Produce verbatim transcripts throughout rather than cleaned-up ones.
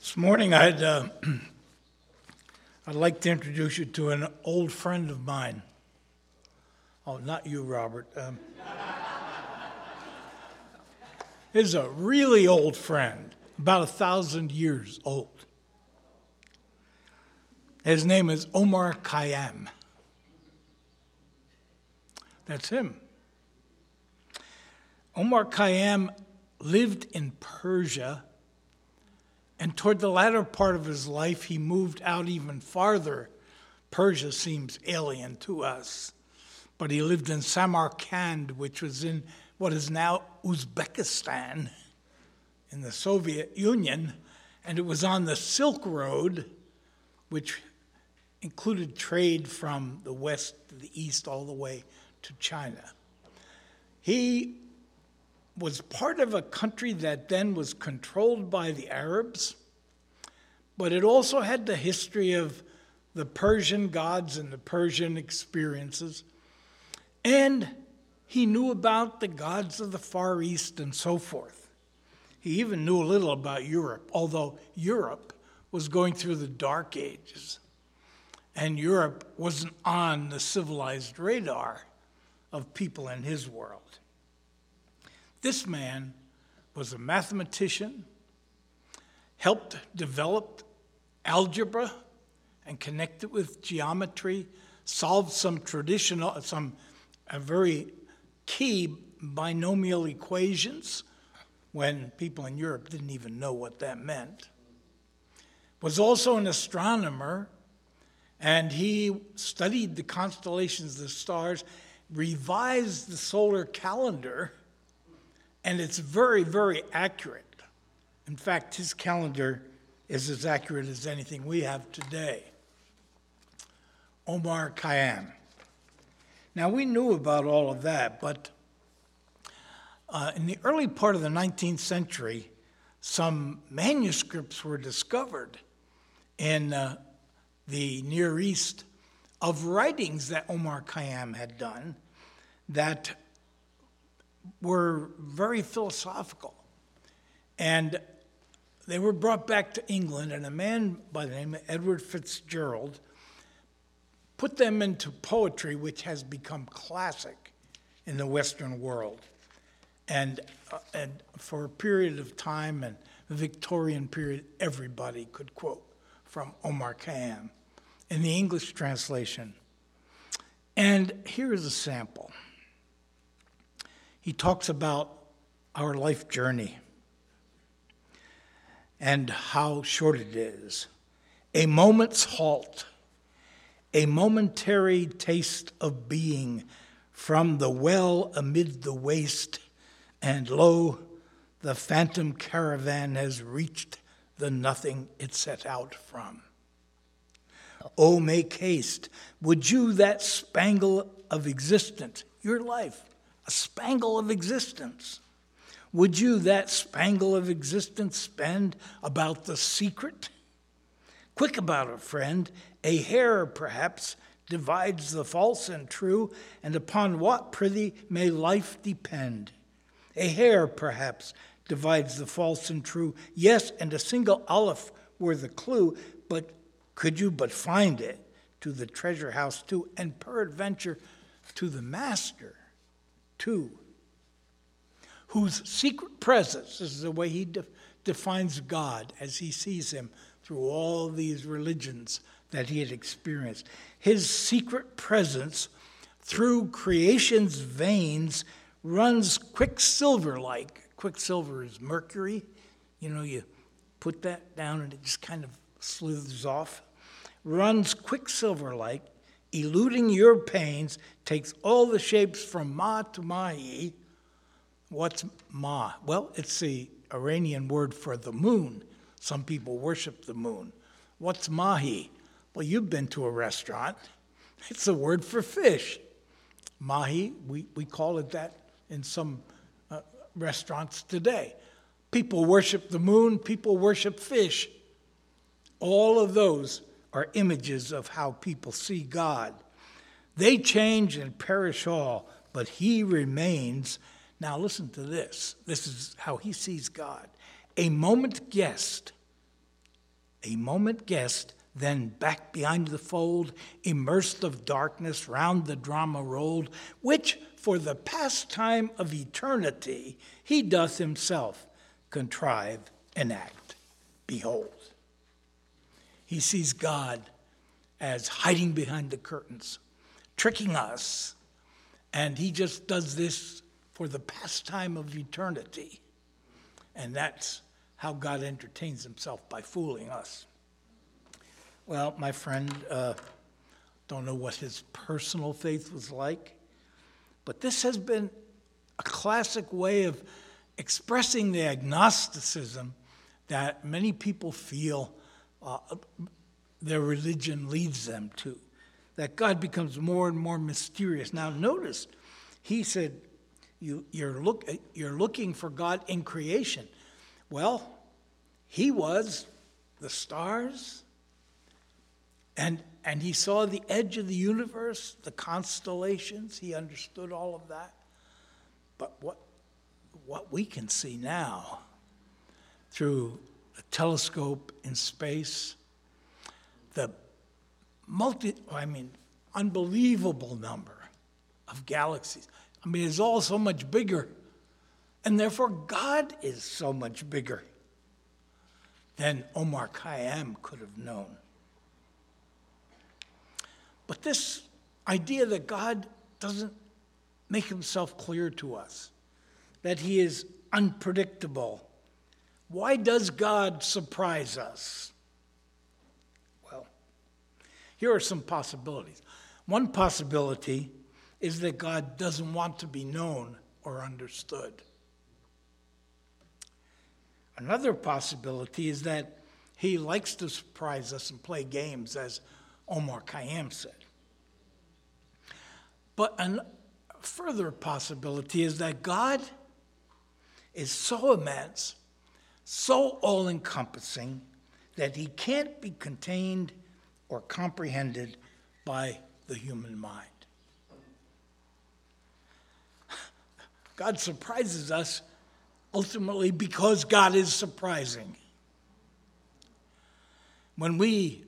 This morning, I'd, uh, I'd like to introduce you to an old friend of mine. Oh, not you, Robert. Um, this is a really old friend, about a thousand years old. His name is Omar Khayyam. That's him. Omar Khayyam lived in Persia, and toward the latter part of his life, he moved out even farther. Persia seems alien to us. But he lived in Samarkand, which was in what is now Uzbekistan in the Soviet Union. And it was on the Silk Road, which included trade from the west to the east all the way to China. He was part of a country that then was controlled by the Arabs, but it also had the history of the Persian gods and the Persian experiences. And he knew about the gods of the Far East and so forth. He even knew a little about Europe, although Europe was going through the Dark Ages, and Europe wasn't on the civilized radar of people in his world. This man was a mathematician, helped develop algebra and connect it with geometry, solved some traditional, some very key binomial equations when people in Europe didn't even know what that meant. Was also an astronomer, and he studied the constellations, the stars, revised the solar calendar. And it's very, very accurate. In fact, his calendar is as accurate as anything we have today. Omar Khayyam. Now, we knew about all of that, but uh, in the early part of the nineteenth century, some manuscripts were discovered in uh, the Near East of writings that Omar Khayyam had done that were very philosophical. And they were brought back to England, and a man by the name of Edward FitzGerald put them into poetry, which has become classic in the Western world. And, uh, and for a period of time, and the Victorian period, everybody could quote from Omar Khayyam in the English translation. And here is a sample. He talks about our life journey and how short it is. A moment's halt, a momentary taste of being from the well amid the waste, and lo, the phantom caravan has reached the nothing it set out from. Oh, make haste, would you that spangle of existence, your life, a spangle of existence. Would you that spangle of existence spend about the secret? Quick about it, friend. A hair, perhaps, divides the false and true, and upon what, prithee, may life depend? A hair, perhaps, divides the false and true. Yes, and a single aleph were the clue, but could you but find it to the treasure house too, and peradventure to the master? Two, whose secret presence, this is the way he de- defines God as he sees him through all these religions that he had experienced. His secret presence through creation's veins runs quicksilver-like. Quicksilver is mercury. You know, you put that down and it just kind of slithers off. Runs quicksilver-like, eluding your pains, takes all the shapes from ma to mahi. What's ma? Well, it's the Iranian word for the moon. Some people worship the moon. What's mahi? Well, you've been to a restaurant. It's a word for fish. Mahi, we, we call it that in some uh, restaurants today. People worship the moon. People worship fish. All of those are images of how people see God. They change and perish all, but he remains. Now listen to this. This is how he sees God. A moment guessed, a moment guest, then back behind the fold, immersed of darkness, round the drama rolled, which for the pastime of eternity he doth himself contrive and act. Behold. He sees God as hiding behind the curtains, tricking us, and he just does this for the pastime of eternity. And that's how God entertains himself, by fooling us. Well, my friend, uh, don't know what his personal faith was like, but this has been a classic way of expressing the agnosticism that many people feel uh, their religion leads them to, that God becomes more and more mysterious. Now, notice, he said, you, you're, look, you're looking for God in creation. Well, he was the stars, and, and he saw the edge of the universe, the constellations. He understood all of that. But what, what we can see now through a telescope in space, the multi, I mean, unbelievable number of galaxies. I mean, it's all so much bigger. And therefore, God is so much bigger than Omar Khayyam could have known. But this idea that God doesn't make himself clear to us, that he is unpredictable. Why does God surprise us? Well, here are some possibilities. One possibility is that God doesn't want to be known or understood. Another possibility is that he likes to surprise us and play games, as Omar Khayyam said. But a further possibility is that God is so immense, so all-encompassing, that he can't be contained or comprehended by the human mind. God surprises us ultimately, because God is surprising. When we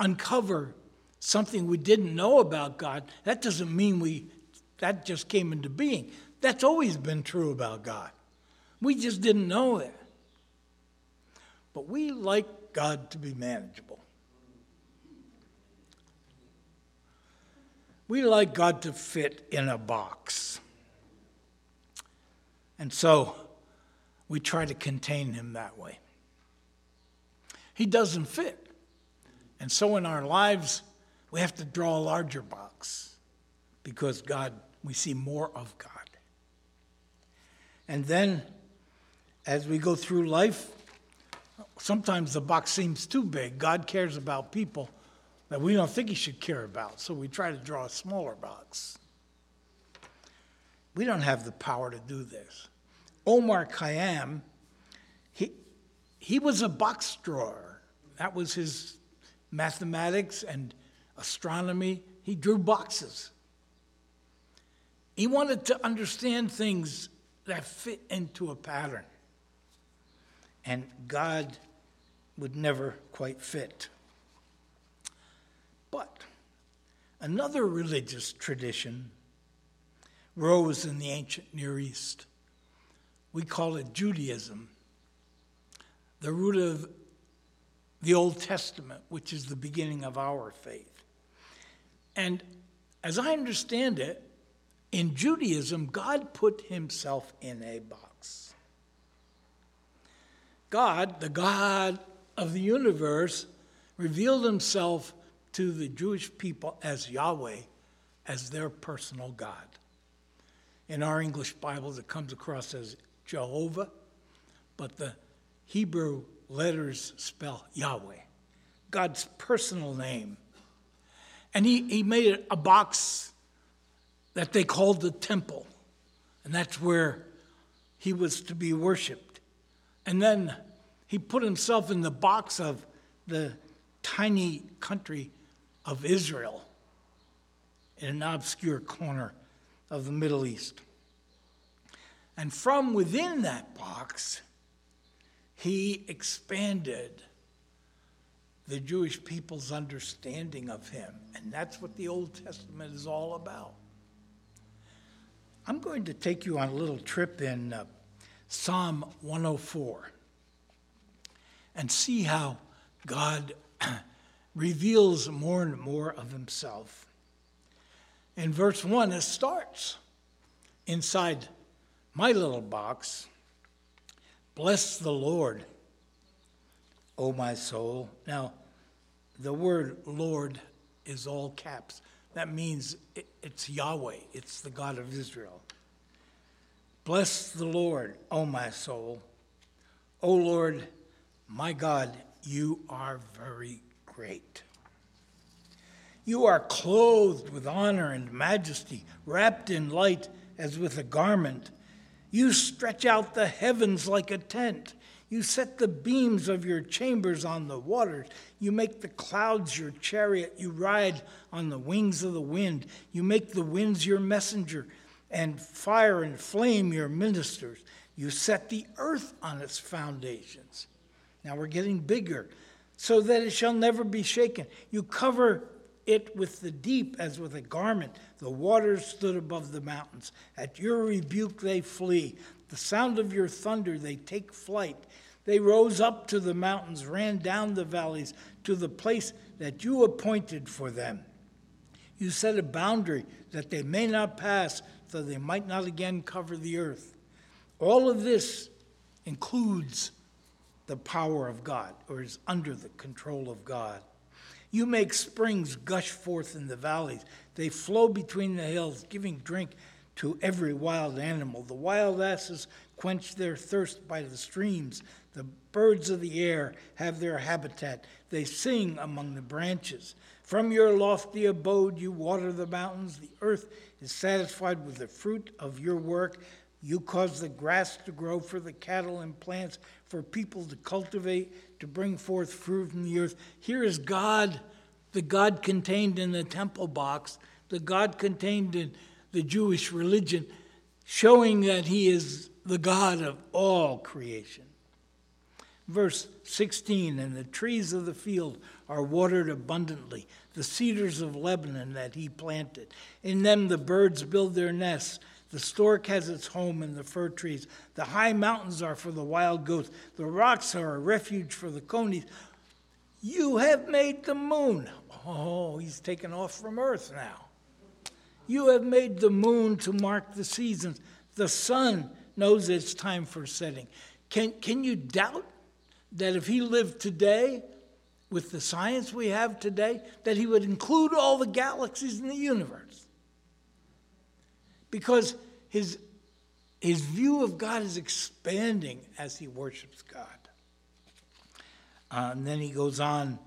uncover something we didn't know about God, that doesn't mean we, that just came into being. That's always been true about God. We just didn't know it. But we like God to be manageable. We like God to fit in a box. And so we try to contain him that way. He doesn't fit. And so in our lives, we have to draw a larger box, because God, we see more of God. And then as we go through life, sometimes the box seems too big. God cares about people that we don't think he should care about, so we try to draw a smaller box. We don't have the power to do this. Omar Khayyam, he, he was a box drawer. That was his mathematics and astronomy. He drew boxes. He wanted to understand things that fit into a pattern. And God would never quite fit. But another religious tradition rose in the ancient Near East. We call it Judaism, the root of the Old Testament, which is the beginning of our faith. And as I understand it, in Judaism, God put himself in a box. God, the God of the universe, revealed himself to the Jewish people as Yahweh, as their personal God. In our English Bibles, it comes across as Jehovah, but the Hebrew letters spell Yahweh, God's personal name. And he, he made a box that they called the temple, and that's where he was to be worshipped. And then he put himself in the box of the tiny country of Israel in an obscure corner of the Middle East. And from within that box, he expanded the Jewish people's understanding of him. And that's what the Old Testament is all about. I'm going to take you on a little trip in uh, Psalm one oh four and see how God reveals more and more of himself. In verse one, it starts inside my little box. Bless the Lord, O my soul. Now, the word Lord is all caps. That means it, it's Yahweh. It's the God of Israel. Bless the Lord, O my soul. O Lord, my God, you are very great. You are clothed with honor and majesty, wrapped in light as with a garment. You stretch out the heavens like a tent. You set the beams of your chambers on the waters. You make the clouds your chariot. You ride on the wings of the wind. You make the winds your messenger, and fire and flame your ministers. You set the earth on its foundations. Now we're getting bigger, so that it shall never be shaken. You cover it with the deep as with a garment. The waters stood above the mountains. At your rebuke they flee. The sound of your thunder they take flight. They rose up to the mountains, ran down the valleys, to the place that you appointed for them. You set a boundary that they may not pass, so they might not again cover the earth. All of this includes the power of God, or is under the control of God. You make springs gush forth in the valleys. They flow between the hills, giving drink to every wild animal. The wild asses quench their thirst by the streams. The birds of the air have their habitat. They sing among the branches. From your lofty abode you water the mountains. The earth is satisfied with the fruit of your work. You cause the grass to grow for the cattle and plants for people to cultivate, to bring forth fruit from the earth. Here is God, the God contained in the temple box, the God contained in the Jewish religion, showing that he is the God of all creation. Verse sixteen, and the trees of the field are watered abundantly, the cedars of Lebanon that he planted. In them the birds build their nests. The stork has its home in the fir trees. The high mountains are for the wild goats. The rocks are a refuge for the conies. You have made the moon. Oh, he's taken off from earth now. You have made the moon to mark the seasons. The sun knows it's time for setting. Can, can you doubt that if he lived today, with the science we have today, that he would include all the galaxies in the universe? Because his, his view of God is expanding as he worships God. Uh, and then he goes on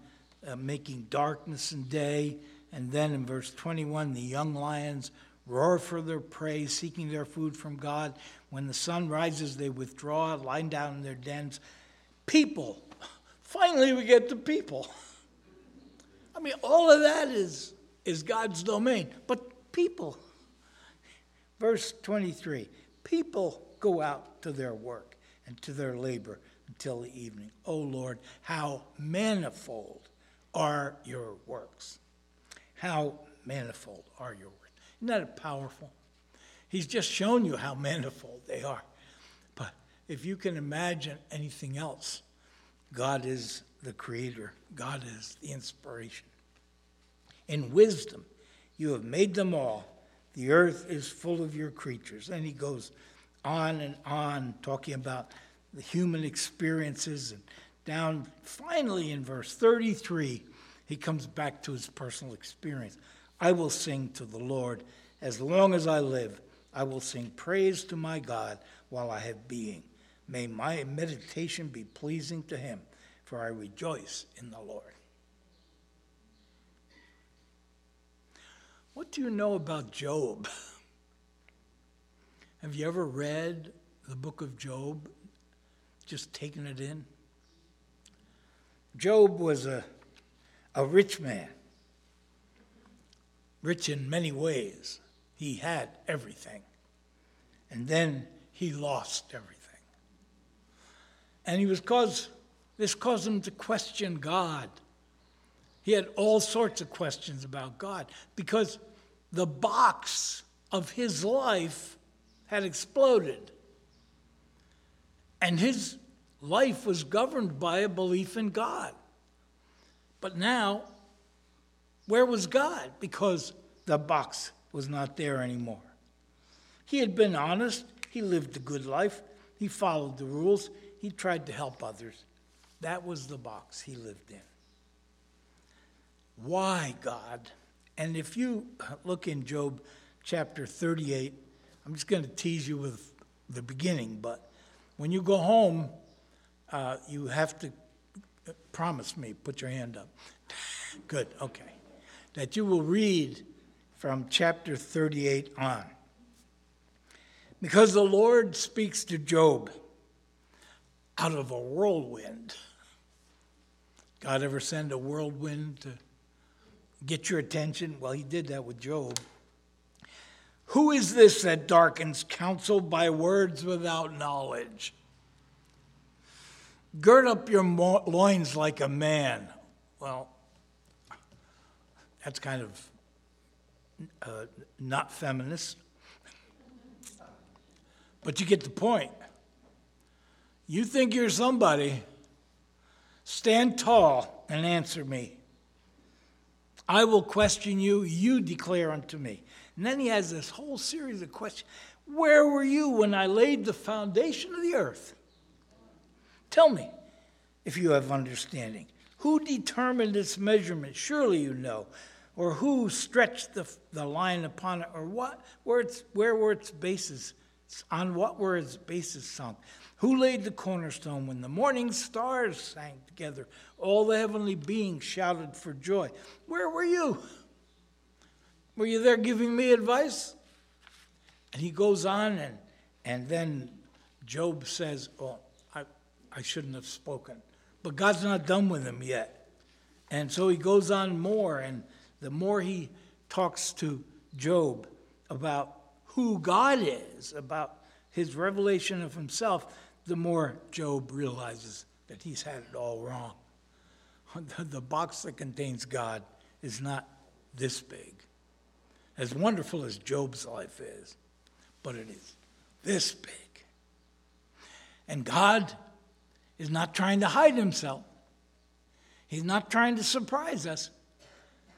uh, making darkness and day. And then in verse twenty-one, the young lions roar for their prey, seeking their food from God. When the sun rises, they withdraw, lying down in their dens. People. Finally, we get to people. I mean, all of that is, is God's domain. But people. Verse twenty-three, people go out to their work and to their labor until the evening. O Lord, how manifold are your works. How manifold are your works. Isn't that powerful? He's just shown you how manifold they are. But if you can imagine anything else, God is the creator. God is the inspiration. In wisdom, you have made them all. The earth is full of your creatures. And he goes on and on talking about the human experiences. And down finally in verse thirty-three, he comes back to his personal experience. I will sing to the Lord. As long as I live, I will sing praise to my God while I have being. May my meditation be pleasing to him, for I rejoice in the Lord. What do you know about Job? Have you ever read the book of Job? Just taken it in? Job was a, a rich man, rich in many ways. He had everything. And then he lost everything. And he was caused, this caused him to question God He had all sorts of questions about God because the box of his life had exploded. And his life was governed by a belief in God. But now, where was God? Because the box was not there anymore. He had been honest. He lived a good life. He followed the rules. He tried to help others. That was the box he lived in. Why, God? And if you look in Job chapter thirty-eight, I'm just going to tease you with the beginning, but when you go home, uh, you have to promise me, put your hand up. Good, okay. That you will read from chapter thirty-eight on. Because the Lord speaks to Job out of a whirlwind. God ever send a whirlwind to get your attention? Well, he did that with Job. Who is this that darkens counsel by words without knowledge? Gird up your mo- loins like a man. Well, that's kind of uh, not feminist. But you get the point. You think you're somebody. Stand tall and answer me. I will question you, you declare unto me. And then he has this whole series of questions. Where were you when I laid the foundation of the earth? Tell me, if you have understanding. Who determined its measurement? Surely you know. Or who stretched the, the line upon it? Or what? Where, it's, where were its bases? On what were its bases sunk? Who laid the cornerstone when the morning stars sang together? All the heavenly beings shouted for joy. Where were you? Were you there giving me advice? And he goes on, and, and then Job says, oh, I, I shouldn't have spoken. But God's not done with him yet. And so he goes on more, and the more he talks to Job about who God is, about his revelation of himself, the more Job realizes that he's had it all wrong. The box that contains God is not this big. As wonderful as Job's life is, but it is this big. And God is not trying to hide himself. He's not trying to surprise us,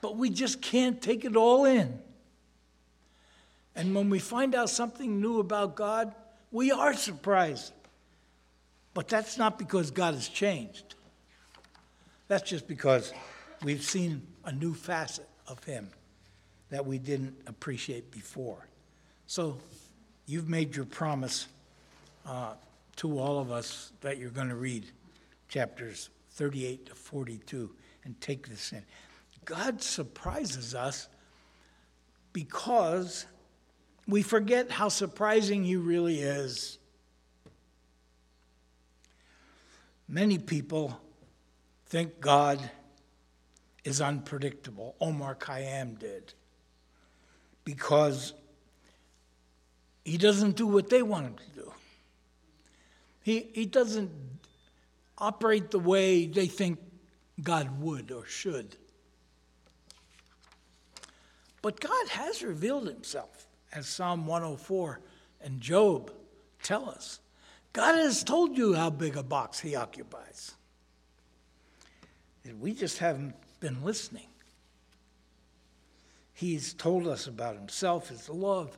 but we just can't take it all in. And when we find out something new about God, we are surprised. But that's not because God has changed. That's just because we've seen a new facet of him that we didn't appreciate before. So you've made your promise uh, to all of us that you're going to read chapters thirty-eight to forty-two and take this in. God surprises us because we forget how surprising he really is. Many people think God is unpredictable. Omar Khayyam did. Because he doesn't do what they want him to do. He, he doesn't operate the way they think God would or should. But God has revealed himself. As Psalm one oh four and Job tell us, God has told you how big a box he occupies. And we just haven't been listening. He's told us about himself, his love,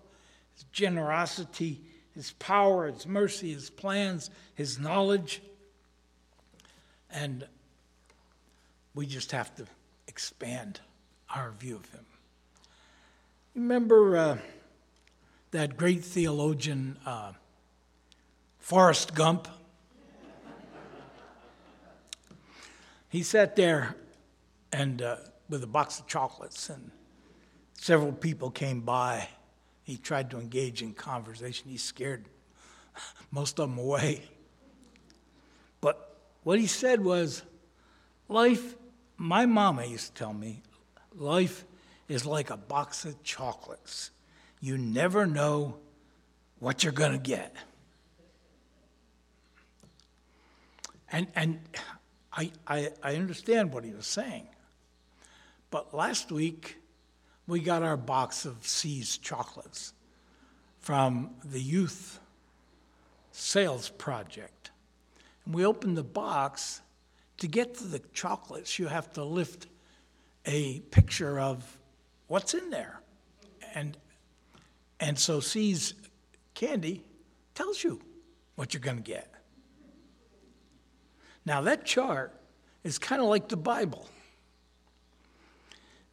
his generosity, his power, his mercy, his plans, his knowledge. And we just have to expand our view of him. Remember Uh, that great theologian, uh, Forrest Gump. He sat there and uh, with a box of chocolates, and several people came by. He tried to engage in conversation. He scared most of them away. But what he said was, life, my mama used to tell me, life is like a box of chocolates. You never know what you're going to get. And and I, I I understand what he was saying. But last week, we got our box of See's chocolates from the youth sales project. And we opened the box. To get to the chocolates, you have to lift a picture of what's in there. And and so See's candy tells you what you're going to get. Now, that chart is kind of like the Bible.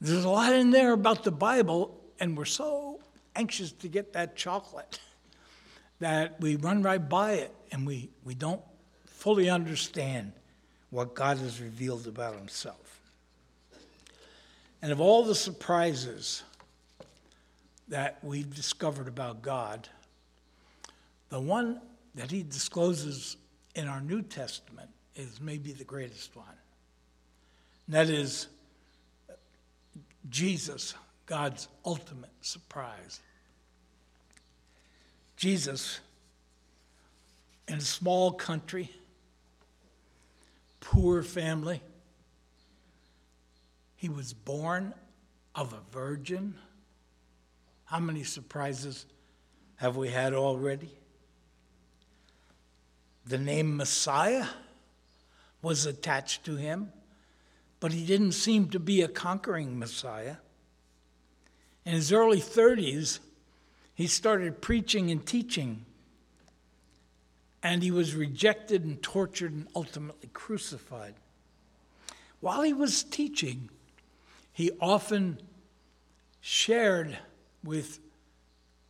There's a lot in there about the Bible, and we're so anxious to get that chocolate that we run right by it, and we, we don't fully understand what God has revealed about himself. And of all the surprises that we've discovered about God, the one that he discloses in our New Testament is maybe the greatest one. And that is Jesus, God's ultimate surprise. Jesus, in a small country, poor family, he was born of a virgin. How many surprises have we had already? The name Messiah was attached to him, but he didn't seem to be a conquering Messiah. In his early thirties, he started preaching and teaching, and he was rejected and tortured and ultimately crucified. While he was teaching, he often shared with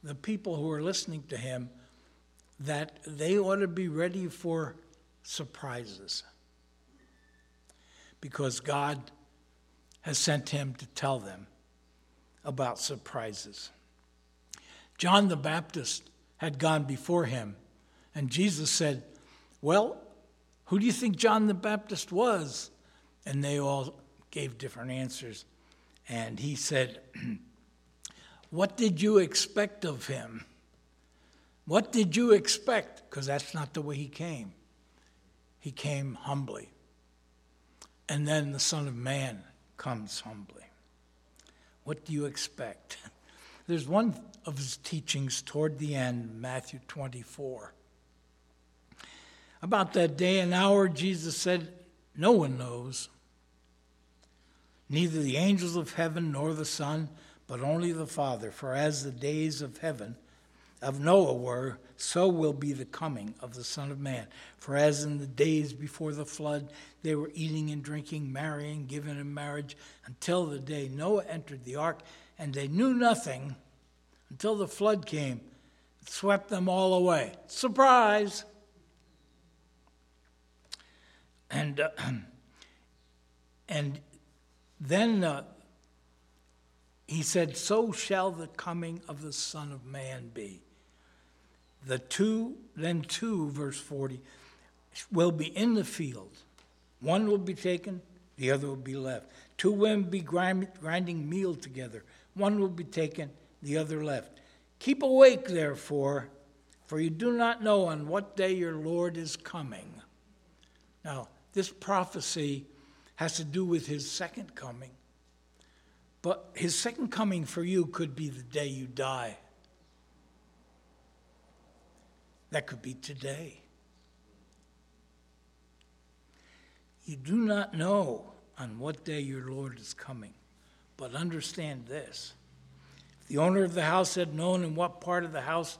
the people who were listening to him that they ought to be ready for surprises, because God has sent him to tell them about surprises. John the Baptist had gone before him, and Jesus said, well, who do you think John the Baptist was? And they all gave different answers. And he said, what did you expect of him? What did you expect? Because that's not the way he came. He came humbly. And then the Son of Man comes humbly. What do you expect? There's one of his teachings toward the end, Matthew twenty-four. About that day and hour, Jesus said, no one knows, neither the angels of heaven nor the Son, but only the Father. For as the days of heaven of Noah were, so will be the coming of the Son of Man. For as in the days before the flood, they were eating and drinking, marrying, giving in marriage, until the day Noah entered the ark, and they knew nothing until the flood came and swept them all away. Surprise! And uh, and then uh, he said, so shall the coming of the Son of Man be. The two, then two, verse forty, will be in the field. One will be taken, the other will be left. Two women be grind, grinding meal together. One will be taken, the other left. Keep awake, therefore, for you do not know on what day your Lord is coming. Now, this prophecy has to do with his second coming. But his second coming for you could be the day you die. That could be today. You do not know on what day your Lord is coming, but understand this. If the owner of the house had known in what part of the house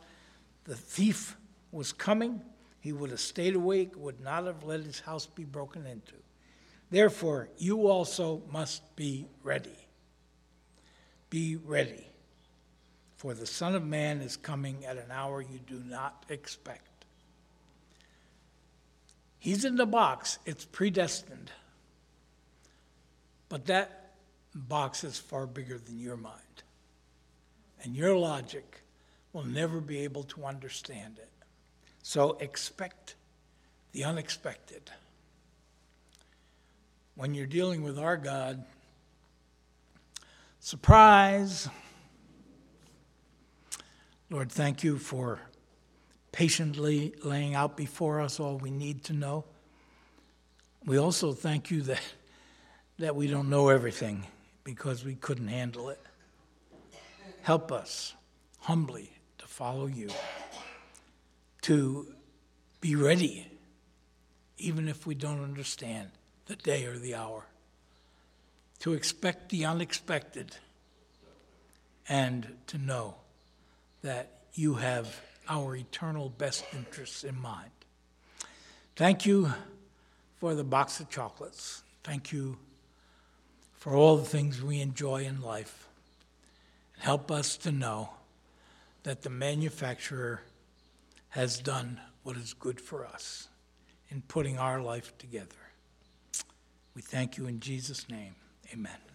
the thief was coming, he would have stayed awake, would not have let his house be broken into. Therefore, you also must be ready. Be ready, for the Son of Man is coming at an hour you do not expect. He's in the box. It's predestined. But that box is far bigger than your mind. And your logic will never be able to understand it. So expect the unexpected. When you're dealing with our God, surprise. Lord, thank you for patiently laying out before us all we need to know. We also thank you that, that we don't know everything, because we couldn't handle it. Help us humbly to follow you, to be ready, even if we don't understand the day or the hour, to expect the unexpected, and to know that you have our eternal best interests in mind. Thank you for the box of chocolates. Thank you for all the things we enjoy in life. Help us to know that the manufacturer has done what is good for us in putting our life together. We thank you in Jesus' name. Amen.